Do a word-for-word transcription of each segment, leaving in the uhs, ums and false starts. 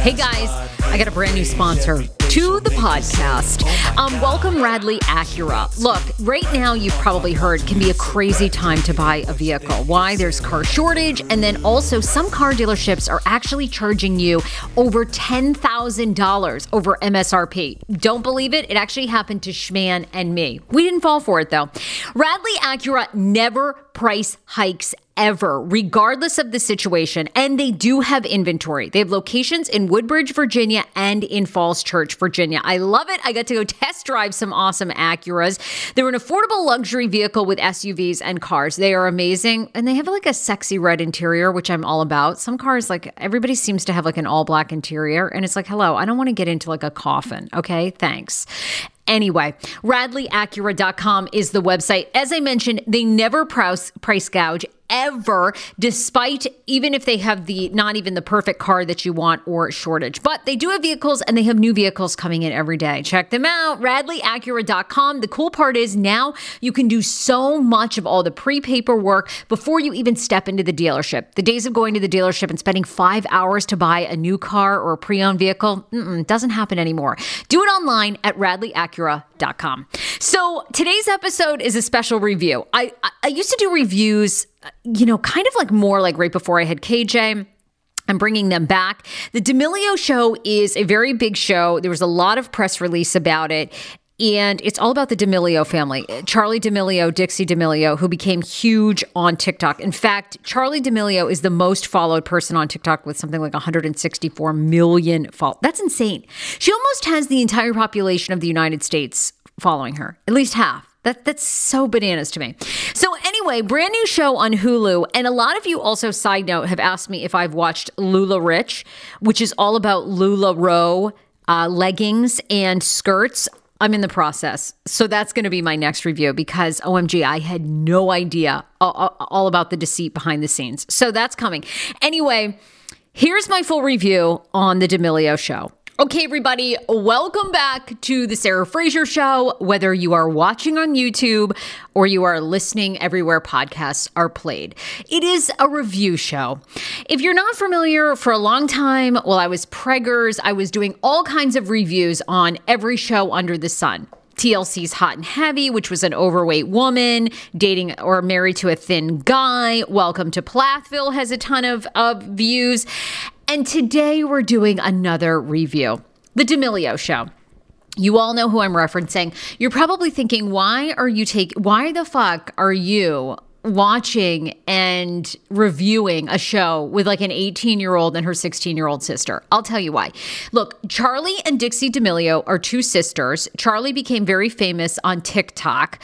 Hey guys, I got a brand new sponsor to the podcast. Um, welcome Radley Acura. Look, right now you've probably heard can be a crazy time to buy a vehicle. Why? There's car shortage, and then also some car dealerships are actually charging you over ten thousand dollars over M S R P. Don't believe it? It actually happened to Schman and me. We didn't fall for it though. Radley Acura never price hikes ever, regardless of the situation. And they do have inventory. They have locations in Woodbridge, Virginia, and in Falls Church, Virginia. I love it. I got to go test drive some awesome Acuras. They're an affordable luxury vehicle with S U Vs and cars. They are amazing. And they have like a sexy red interior, which I'm all about. Some cars, like everybody seems to have like an all black interior. And it's like, hello, I don't want to get into like a coffin. Okay, thanks. Anyway, radley acura dot com is the website. As I mentioned, they never price, price gouge ever, despite even if they have the not even the perfect car that you want or shortage. But they do have vehicles, and they have new vehicles coming in every day. Check them out, radley acura dot com. The cool part is now you can do so much of all the pre-paperwork before you even step into the dealership. The days of going to the dealership and spending five hours to buy a new car or a pre-owned vehicle, mm-mm, doesn't happen anymore. Do it online at radley acura dot com. So today's episode is a special review. I, I, I used to do reviews, you know, kind of like more like right before I had K J. I'm bringing them back. The D'Amelio Show is a very big show. There was a lot of press release about it. And it's all about the D'Amelio family. Charli D'Amelio, Dixie D'Amelio, who became huge on TikTok. In fact, Charli D'Amelio is the most followed person on TikTok with something like one hundred sixty-four million followers. That's insane. She almost has the entire population of the United States following her, at least half. That, that's so bananas to me. So anyway, brand new show on Hulu. And a lot of you also, side note, have asked me if I've watched LuLaRich, which is all about LuLaRoe. uh, leggings and skirts. I'm in the process. So that's going to be my next review because O M G, I had no idea all, all about the deceit behind the scenes. So that's coming. Anyway, here's my full review on the D'Amelio show. Okay, everybody, welcome back to The Sarah Fraser Show. Whether you are watching on YouTube or you are listening everywhere podcasts are played, it is a review show. If you're not familiar, for a long time, while I was preggers, I was doing all kinds of reviews on every show under the sun. T L C's Hot and Heavy, which was an overweight woman dating or married to a thin guy. Welcome to Plathville has a ton of, of views. And today we're doing another review, The D'Amelio Show. You all know who I'm referencing. You're probably thinking, why are you take? Why the fuck are you watching and reviewing a show with like an eighteen-year-old and her sixteen-year-old sister? I'll tell you why. Look, Charli and Dixie D'Amelio are two sisters. Charli became very famous on TikTok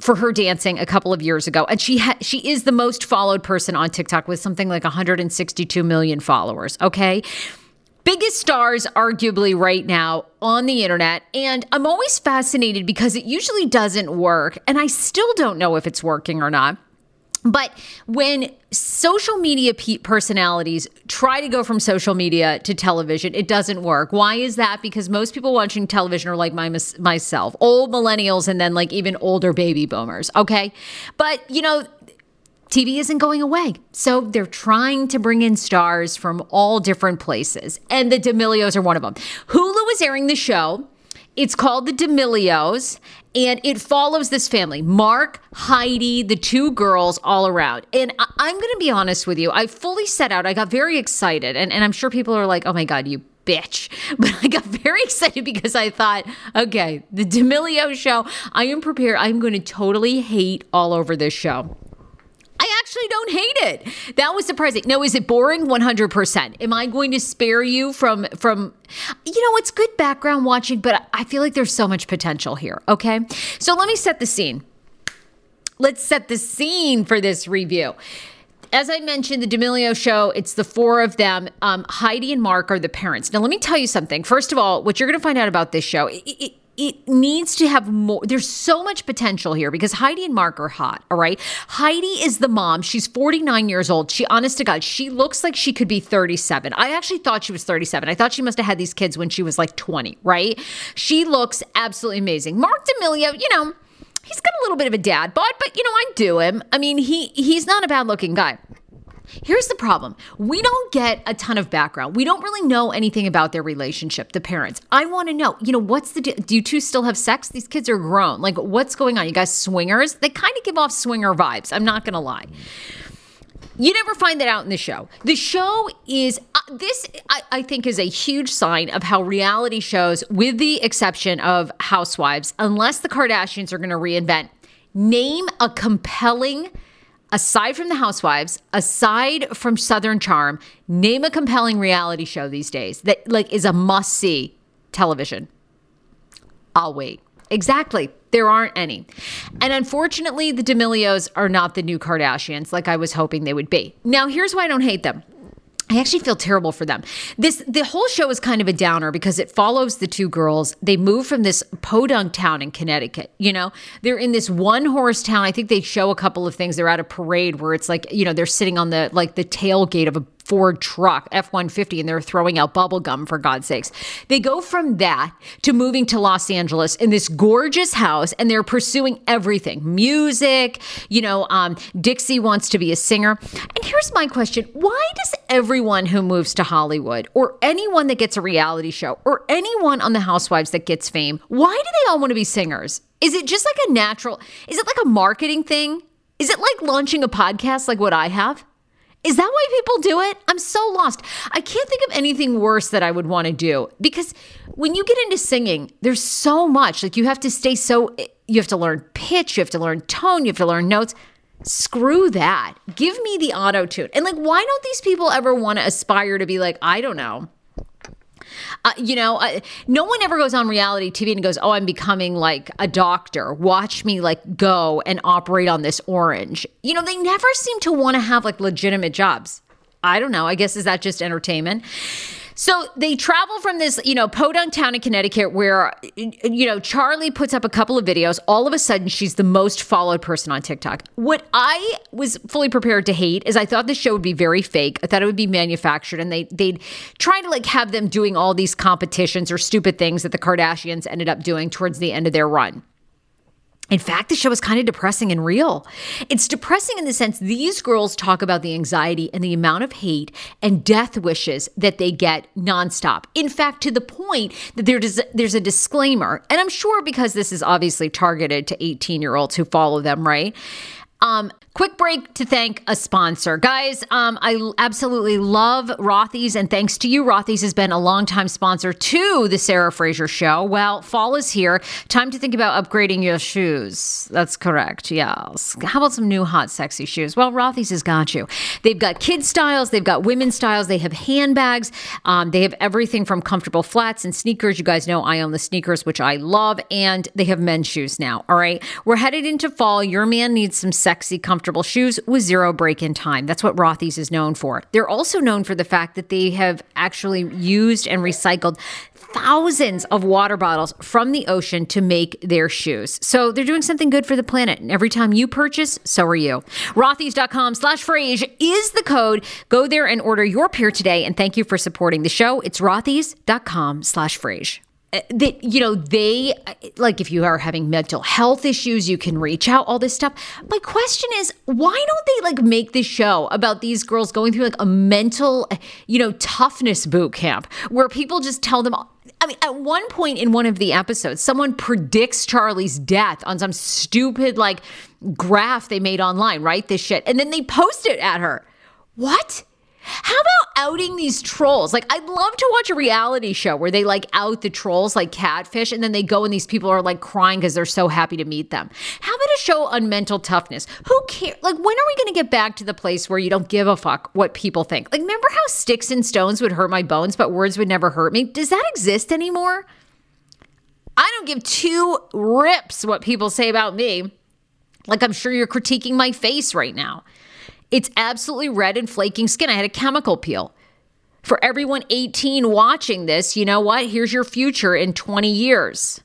for her dancing a couple of years ago. And she ha- she is the most followed person on TikTok with something like one hundred sixty-two million followers, okay? Biggest stars arguably right now on the internet. And I'm always fascinated because it usually doesn't work. And I still don't know if it's working or not. But when social media pe- personalities try to go from social media to television, it doesn't work. Why is that? Because most people watching television are like my, myself, old millennials, and then like even older baby boomers, okay? But, you know, T V isn't going away. So they're trying to bring in stars from all different places. And the D'Amelios are one of them. Hulu is airing the show. It's called The D'Amelios, and it follows this family, Mark, Heidi, the two girls all around. And I- I'm going to be honest with you. I fully set out. I got very excited, and, and I'm sure people are like, oh, my God, you bitch. But I got very excited because I thought, okay, The D'Amelio show, I am prepared. I'm going to totally hate all over this show. I actually don't hate it. That was surprising. Now, is it boring? one hundred percent. Am I going to spare you from, from, you know, it's good background watching, but I feel like there's so much potential here, okay? So let me set the scene. Let's set the scene for this review. As I mentioned, the D'Amelio show, it's the four of them. Um, Heidi and Mark are the parents. Now, let me tell you something. First of all, what you're going to find out about this show, it, it, It needs to have more. There's so much potential here because Heidi and Mark are hot, all right? Heidi is the mom. She's forty-nine years old. She, honest to God, she looks like she could be thirty-seven. I actually thought she was thirty-seven. I thought she must have had these kids when she was like twenty, right? She looks absolutely amazing. Mark D'Amelio, you know, he's got a little bit of a dad bod, but, you know, I do him. I mean, he he's not a bad-looking guy. Here's the problem. We don't get a ton of background. We don't really know anything about their relationship, the parents. I want to know, you know, what's the, do you two still have sex? These kids are grown. Like, what's going on? You guys swingers? They kind of give off swinger vibes. I'm not going to lie. You never find that out in the show. The show is, uh, this I, I think is a huge sign of how reality shows, with the exception of Housewives, unless the Kardashians are going to reinvent, name a compelling Aside from the Housewives, aside from Southern Charm, name a compelling reality show these days that like is a must-see television. I'll wait. Exactly. There aren't any. And unfortunately, the D'Amelios are not the new Kardashians like I was hoping they would be. Now, here's why I don't hate them. I actually feel terrible for them. This the whole show is kind of a downer because it follows the two girls. They move from this podunk town in Connecticut. You know, they're in this one horse town. I think they show a couple of things. They're at a parade where it's like, you know, they're sitting on the like the tailgate of a Ford truck, F one fifty, and they're throwing out bubble gum, for God's sakes. They go from that to moving to Los Angeles in this gorgeous house, and they're pursuing everything. Music, you know, um, Dixie wants to be a singer. And here's my question. Why does everyone who moves to Hollywood, or anyone that gets a reality show, or anyone on The Housewives that gets fame, why do they all want to be singers? Is it just like a natural, is it like a marketing thing? Is it like launching a podcast like what I have? Is that why people do it? I'm so lost. I can't think of anything worse that I would want to do because when you get into singing, there's so much. Like you have to stay so, you have to learn pitch, you have to learn tone, you have to learn notes. Screw that. Give me the auto tune. And like, why don't these people ever want to aspire to be like, I don't know. Uh, you know, uh, no one ever goes on reality T V and goes, oh, I'm becoming like a doctor. Watch me like go and operate on this orange. You know, they never seem to want to have like legitimate jobs. I don't know. I guess is that just entertainment? So they travel from this, you know, podunk town in Connecticut where, you know, Charli puts up a couple of videos. All of a sudden, she's the most followed person on TikTok. What I was fully prepared to hate is I thought the show would be very fake. I thought it would be manufactured, and they, they'd try to, like, have them doing all these competitions or stupid things that the Kardashians ended up doing towards the end of their run. In fact, the show is kind of depressing and real. It's depressing in the sense these girls talk about the anxiety and the amount of hate and death wishes that they get nonstop. In fact, to the point that there is, there's a disclaimer, and I'm sure because this is obviously targeted to eighteen-year-olds who follow them, right? Um, quick break to thank a sponsor. Guys, um, I absolutely love Rothy's, and thanks to you, Rothy's has been a longtime sponsor to The Sarah Fraser Show. Well, fall is here. Time to think about upgrading your shoes. That's correct, yes. How about some new hot, sexy shoes? Well, Rothy's has got you. They've got kids' styles. They've got women's styles. They have handbags. Um, they have everything from comfortable flats and sneakers. You guys know I own the sneakers, which I love, and they have men's shoes now, all right? We're headed into fall. Your man needs some sexy, comfortable shoes with zero break-in time. That's what Rothy's is known for. They're also known for the fact that they have actually used and recycled thousands of water bottles from the ocean to make their shoes. So they're doing something good for the planet. And every time you purchase, so are you. Rothys.com slash Frage is the code. Go there and order your pair today. And thank you for supporting the show. It's Rothys.com slash Frage. That, you know, they, like, if you are having mental health issues, you can reach out, all this stuff. My question is, why don't they, like, make this show about these girls going through, like, a mental, you know, toughness boot camp where people just tell them, I mean, at one point in one of the episodes, someone predicts Charli's death on some stupid, like, graph they made online, right? This shit. And then they post it at her. What? How about outing these trolls? Like, I'd love to watch a reality show where they, like, out the trolls like Catfish, and then they go and these people are, like, crying because they're so happy to meet them. How about a show on mental toughness? Who cares? Like, when are we going to get back to the place where you don't give a fuck what people think? Like, remember how sticks and stones would hurt my bones, but words would never hurt me? Does that exist anymore? I don't give two rips what people say about me. Like, I'm sure you're critiquing my face right now. It's absolutely red and flaking skin. I had a chemical peel. For everyone eighteen watching this, you know what? Here's your future in twenty years.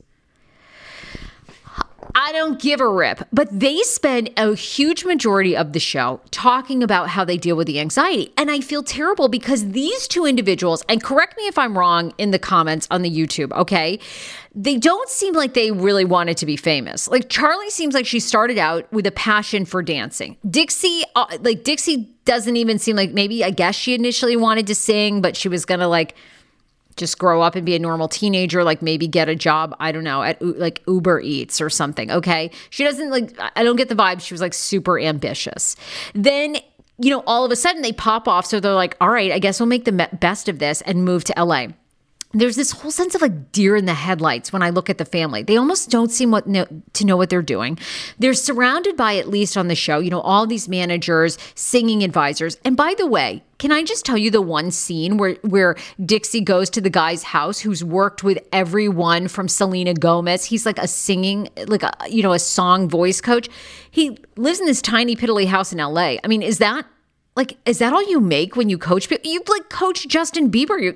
I don't give a rip. But they spend a huge majority of the show talking about how they deal with the anxiety. And I feel terrible because these two individuals, and correct me if I'm wrong in the comments on the YouTube, okay? They don't seem like they really wanted to be famous. Like, Charli seems like she started out with a passion for dancing. Dixie, uh, like, Dixie doesn't even seem like, maybe, I guess she initially wanted to sing, but she was going to, like, just grow up and be a normal teenager, like, maybe get a job, I don't know, at, like, Uber Eats or something, okay? She doesn't, like, I don't get the vibe she was, like, super ambitious. Then, you know, all of a sudden they pop off, so they're like, all right, I guess we'll make the best of this and move to L A. There's this whole sense of, like, deer in the headlights when I look at the family. They almost don't seem what no, to know what they're doing. They're surrounded by, at least on the show, you know, all these managers, singing advisors. And by the way, can I just tell you the one scene where, where Dixie goes to the guy's house who's worked with everyone from Selena Gomez? He's like a singing, like, a, you know, a song voice coach. He lives in this tiny, piddly house in L A. I mean, is that, like, is that all you make when you coach people? You, like, coach Justin Bieber. You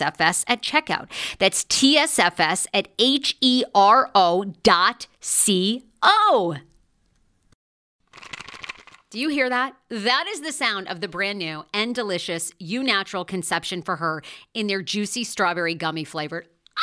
F S at checkout. That's T S F S at H E R O dot C O. Do you hear that? That is the sound of the brand new and delicious E U Natural Conception for Her in their juicy strawberry gummy flavored. Ah!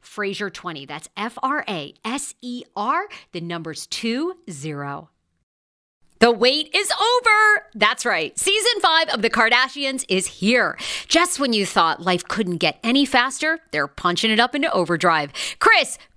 Fraser twenty. That's F R A S E R, the numbers two zero. The wait is over. That's right. Season five of The Kardashians is here. Just when you thought life couldn't get any faster, they're punching it up into overdrive. Kris,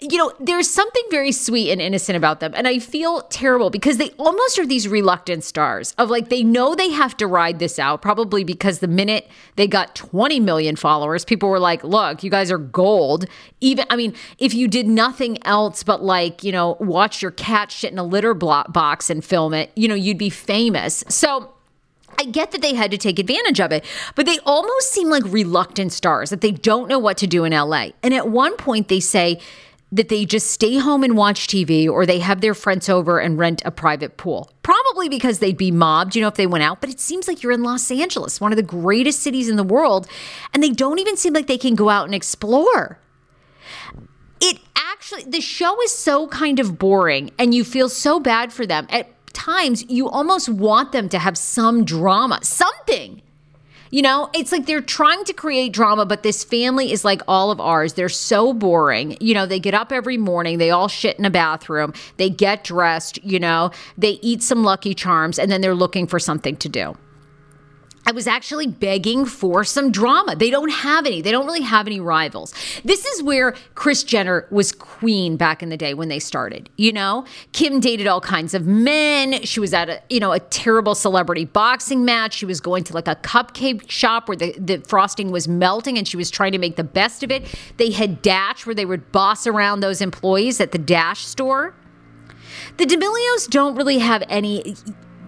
you know, there's something very sweet and innocent about them. And I feel terrible because they almost are these reluctant stars of like, they know they have to ride this out, probably because the minute they got twenty million followers, people were like, look, you guys are gold. Even, I mean, if you did nothing else but like, you know, watch your cat shit in a litter box and film it, you know, you'd be famous. So I get that they had to take advantage of it, but they almost seem like reluctant stars that they don't know what to do in L A. And at one point they say that they just stay home and watch T V, or they have their friends over and rent a private pool. Probably because they'd be mobbed, you know, if they went out. But it seems like you're in Los Angeles, one of the greatest cities in the world, and they don't even seem like they can go out and explore. It actually, the show is so kind of boring, and you feel so bad for them. At times, you almost want them to have some drama, something. You know, it's like they're trying to create drama, but this family is like all of ours. They're so boring. You know, they get up every morning. They all shit in a bathroom. They get dressed, you know, they eat some Lucky Charms, and then they're looking for something to do. I was actually begging for some drama. They don't have any. They don't really have any rivals. This is where Kris Jenner was queen back in the day when they started. You know, Kim dated all kinds of men. She was at a, you know, a terrible celebrity boxing match. She was going to like a cupcake shop where the, the frosting was melting, and she was trying to make the best of it. They had Dash, where they would boss around those employees at the Dash store. The D'Amelios don't really have any.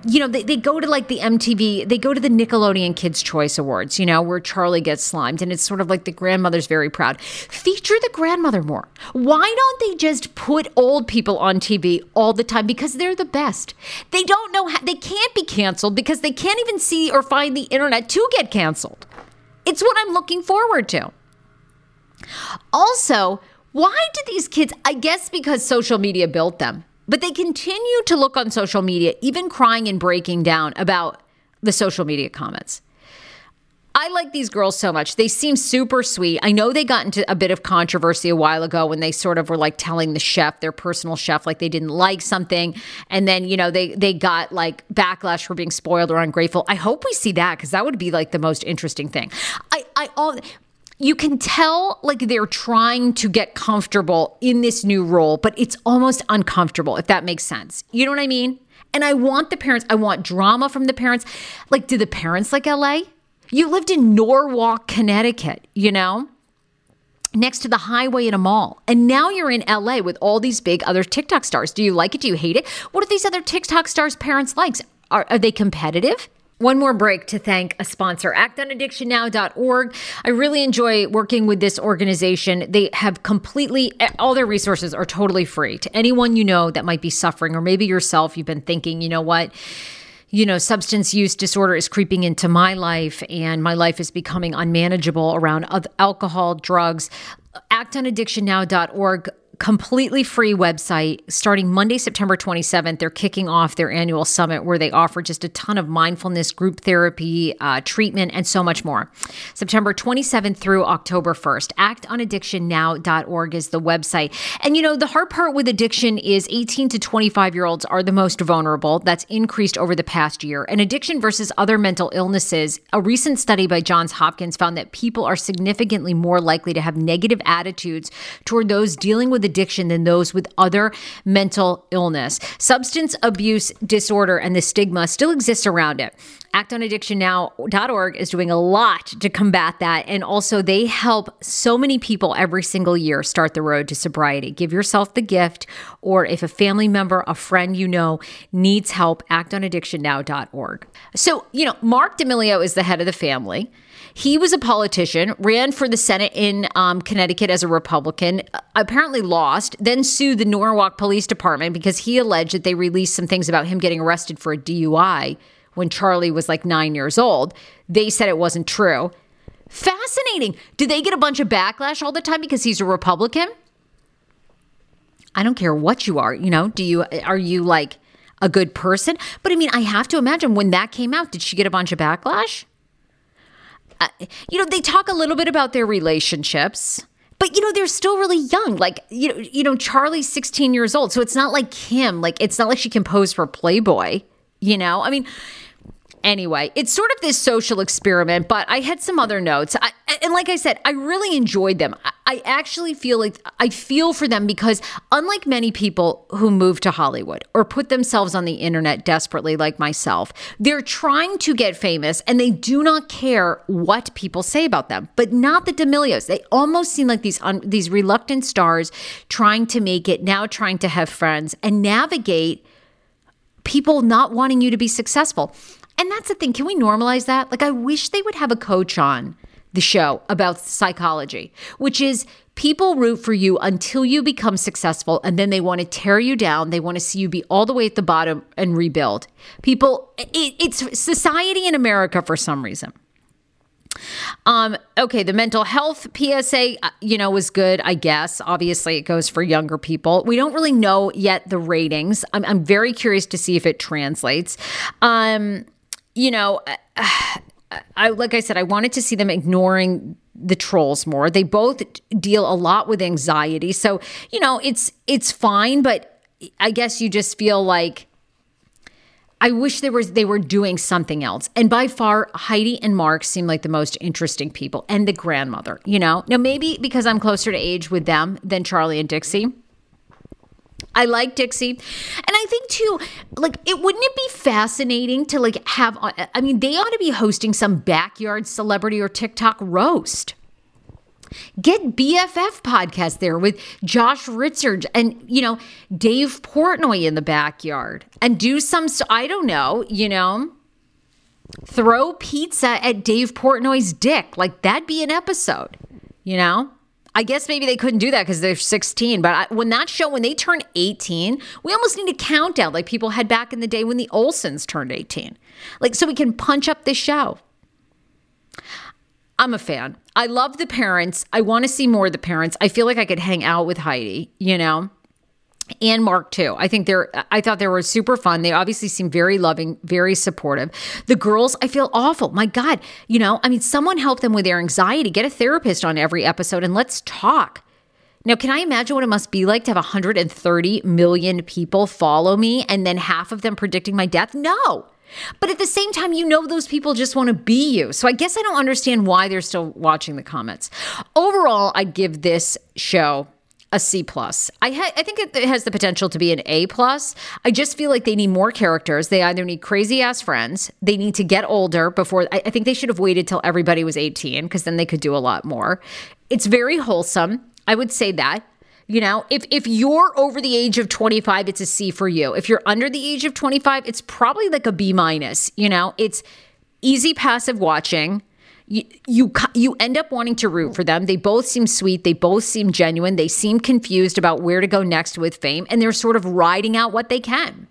You know, they, they go to like the M T V, they go to the Nickelodeon Kids' Choice Awards, you know, where Charli gets slimed. And it's sort of like the grandmother's very proud. Feature the grandmother more. Why don't they just put old people on T V all the time? Because they're the best. They don't know how, they can't be canceled because they can't even see or find the internet to get canceled. It's what I'm looking forward to. Also, why do these kids, I guess because social media built them, but they continue to look on social media, even crying and breaking down about the social media comments. I like these girls so much. They seem super sweet. I know they got into a bit of controversy a while ago when they sort of were like telling the chef, their personal chef, like they didn't like something. And then, you know, they they got like backlash for being spoiled or ungrateful. I hope we see that, because that would be like the most interesting thing. I, I all... You can tell like they're trying to get comfortable in this new role, but it's almost uncomfortable, if that makes sense. You know what I mean? And I want the parents, I want drama from the parents. Like, do the parents like L A? You lived in Norwalk, Connecticut, you know, next to the highway in a mall. And now you're in L A with all these big other TikTok stars. Do you like it? Do you hate it? What are these other TikTok stars' parents like? Are, are they competitive? One more break to thank a sponsor, act on addiction now dot org. I really enjoy working with this organization. They have completely, all their resources are totally free to anyone you know that might be suffering, or maybe yourself, you've been thinking, you know what? You know, substance use disorder is creeping into my life and my life is becoming unmanageable around alcohol, drugs. act on addiction now dot org. Completely free website. Starting Monday, September twenty-seventh, they're kicking off their annual summit where they offer just a ton of mindfulness, group therapy, uh, treatment, and so much more. September twenty-seventh through October first. act on addiction now dot org is the website. And you know, the hard part with addiction is eighteen to twenty-five year olds are the most vulnerable. That's increased over the past year. And addiction versus other mental illnesses, a recent study by Johns Hopkins found that people are significantly more likely to have negative attitudes toward those dealing with addiction than those with other mental illness. Substance abuse disorder and the stigma still exists around it. act on addiction now dot org is doing a lot to combat that, and also they help so many people every single year start the road to sobriety. Give yourself the gift, or if a family member, a friend you know needs help, act on addiction now dot org. So, you know, Mark D'Amelio is the head of the family. He was a politician, ran for the Senate in um, Connecticut as a Republican, apparently lost, then sued the Norwalk Police Department because he alleged that they released some things about him getting arrested for a D U I when Charli was like nine years old. They said it wasn't true. Fascinating. Do they get a bunch of backlash all the time because he's a Republican? I don't care what you are, you know, do you, are you like a good person? But I mean, I have to imagine when that came out, did she get a bunch of backlash? Uh, you know, they talk a little bit about their relationships, but, you know, they're still really young. Like, you know, you know, Charli's sixteen years old. So it's not like Kim. Like, it's not like she can pose for Playboy, you know? I mean, anyway, it's sort of this social experiment, but I had some other notes. I, and like I said, I really enjoyed them. I, I actually feel like I feel for them because unlike many people who move to Hollywood or put themselves on the internet desperately like myself, they're trying to get famous and they do not care what people say about them, but not the D'Amelios. They almost seem like these, un, these reluctant stars trying to make it, now trying to have friends and navigate people not wanting you to be successful. And that's the thing. Can we normalize that? Like, I wish they would have a coach on the show about psychology, which is people root for you until you become successful, and then they want to tear you down. They want to see you be all the way at the bottom and rebuild. People, it, it's society in America for some reason. Um, okay, the mental health P S A, you know, was good, I guess. Obviously, it goes for younger people. We don't really know yet the ratings. I'm, I'm very curious to see if it translates. Um... You know, I, like I said, I wanted to see them ignoring the trolls more. They both deal a lot with anxiety. So, you know, it's it's fine, but I guess you just feel like I wish there was they were doing something else. And by far, Heidi and Mark seem like the most interesting people, and the grandmother, you know. Now, maybe because I'm closer to age with them than Charli and Dixie. I like Dixie. And I think too, like, it wouldn't it be fascinating to like have, I mean, they ought to be hosting some backyard celebrity or TikTok roast. Get B F F podcast there with Josh Richards and, you know, Dave Portnoy in the backyard and do some, I don't know, you know, throw pizza at Dave Portnoy's dick. Like, that'd be an episode, you know? I guess maybe they couldn't do that because they're sixteen. But I, when that show, when they turn eighteen, we almost need a countdown like people had back in the day when the Olsons turned eighteen. Like, so we can punch up this show. I'm a fan. I love the parents. I want to see more of the parents. I feel like I could hang out with Heidi, you know? and Mark too. I think they're, I thought they were super fun. They obviously seem very loving, very supportive. The girls, I feel awful. My God, you know, I mean, someone help them with their anxiety. Get a therapist on every episode and let's talk. Now, can I imagine what it must be like to have one hundred thirty million people follow me and then half of them predicting my death? No. But at the same time, you know those people just want to be you. So I guess I don't understand why they're still watching the comments. Overall, I'd give this show a C plus. I, ha- I think it has the potential to be an A plus. I just feel like they need more characters. They either need crazy ass friends. They need to get older before. I, I think they should have waited till everybody was eighteen because then they could do a lot more. It's very wholesome. I would say that. You know, if if you're over the age of twenty-five, it's a C for you. If you're under the age of twenty-five, it's probably like a B minus. You know, it's easy passive watching. You, you you end up wanting to root for them. They both seem sweet. They both seem genuine. They seem confused about where to go next with fame, and they're sort of riding out what they can.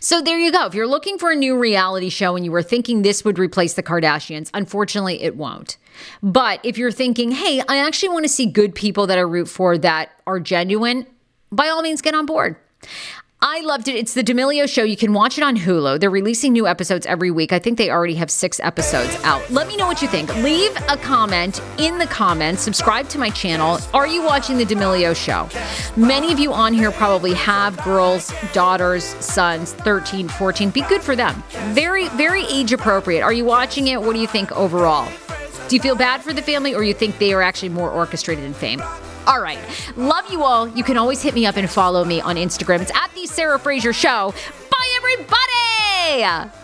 So there you go. If you're looking for a new reality show and you were thinking this would replace the Kardashians, unfortunately it won't. But if you're thinking, hey, I actually want to see good people that I root for that are genuine, by all means, get on board. I loved it. It's the D'Amelio Show. You can watch it on Hulu. They're releasing new episodes every week. I think they already have six episodes out. Let me know what you think. Leave a comment in the comments. Subscribe to my channel. Are you watching the D'Amelio Show? Many of you on here probably have girls, daughters, sons, thirteen, fourteen. Be good for them. Very, very age appropriate. Are you watching it? What do you think overall? Do you feel bad for the family, or you think they are actually more orchestrated in fame? All right. Love you all. You can always hit me up and follow me on Instagram. It's at The Sarah Fraser Show. Bye, everybody.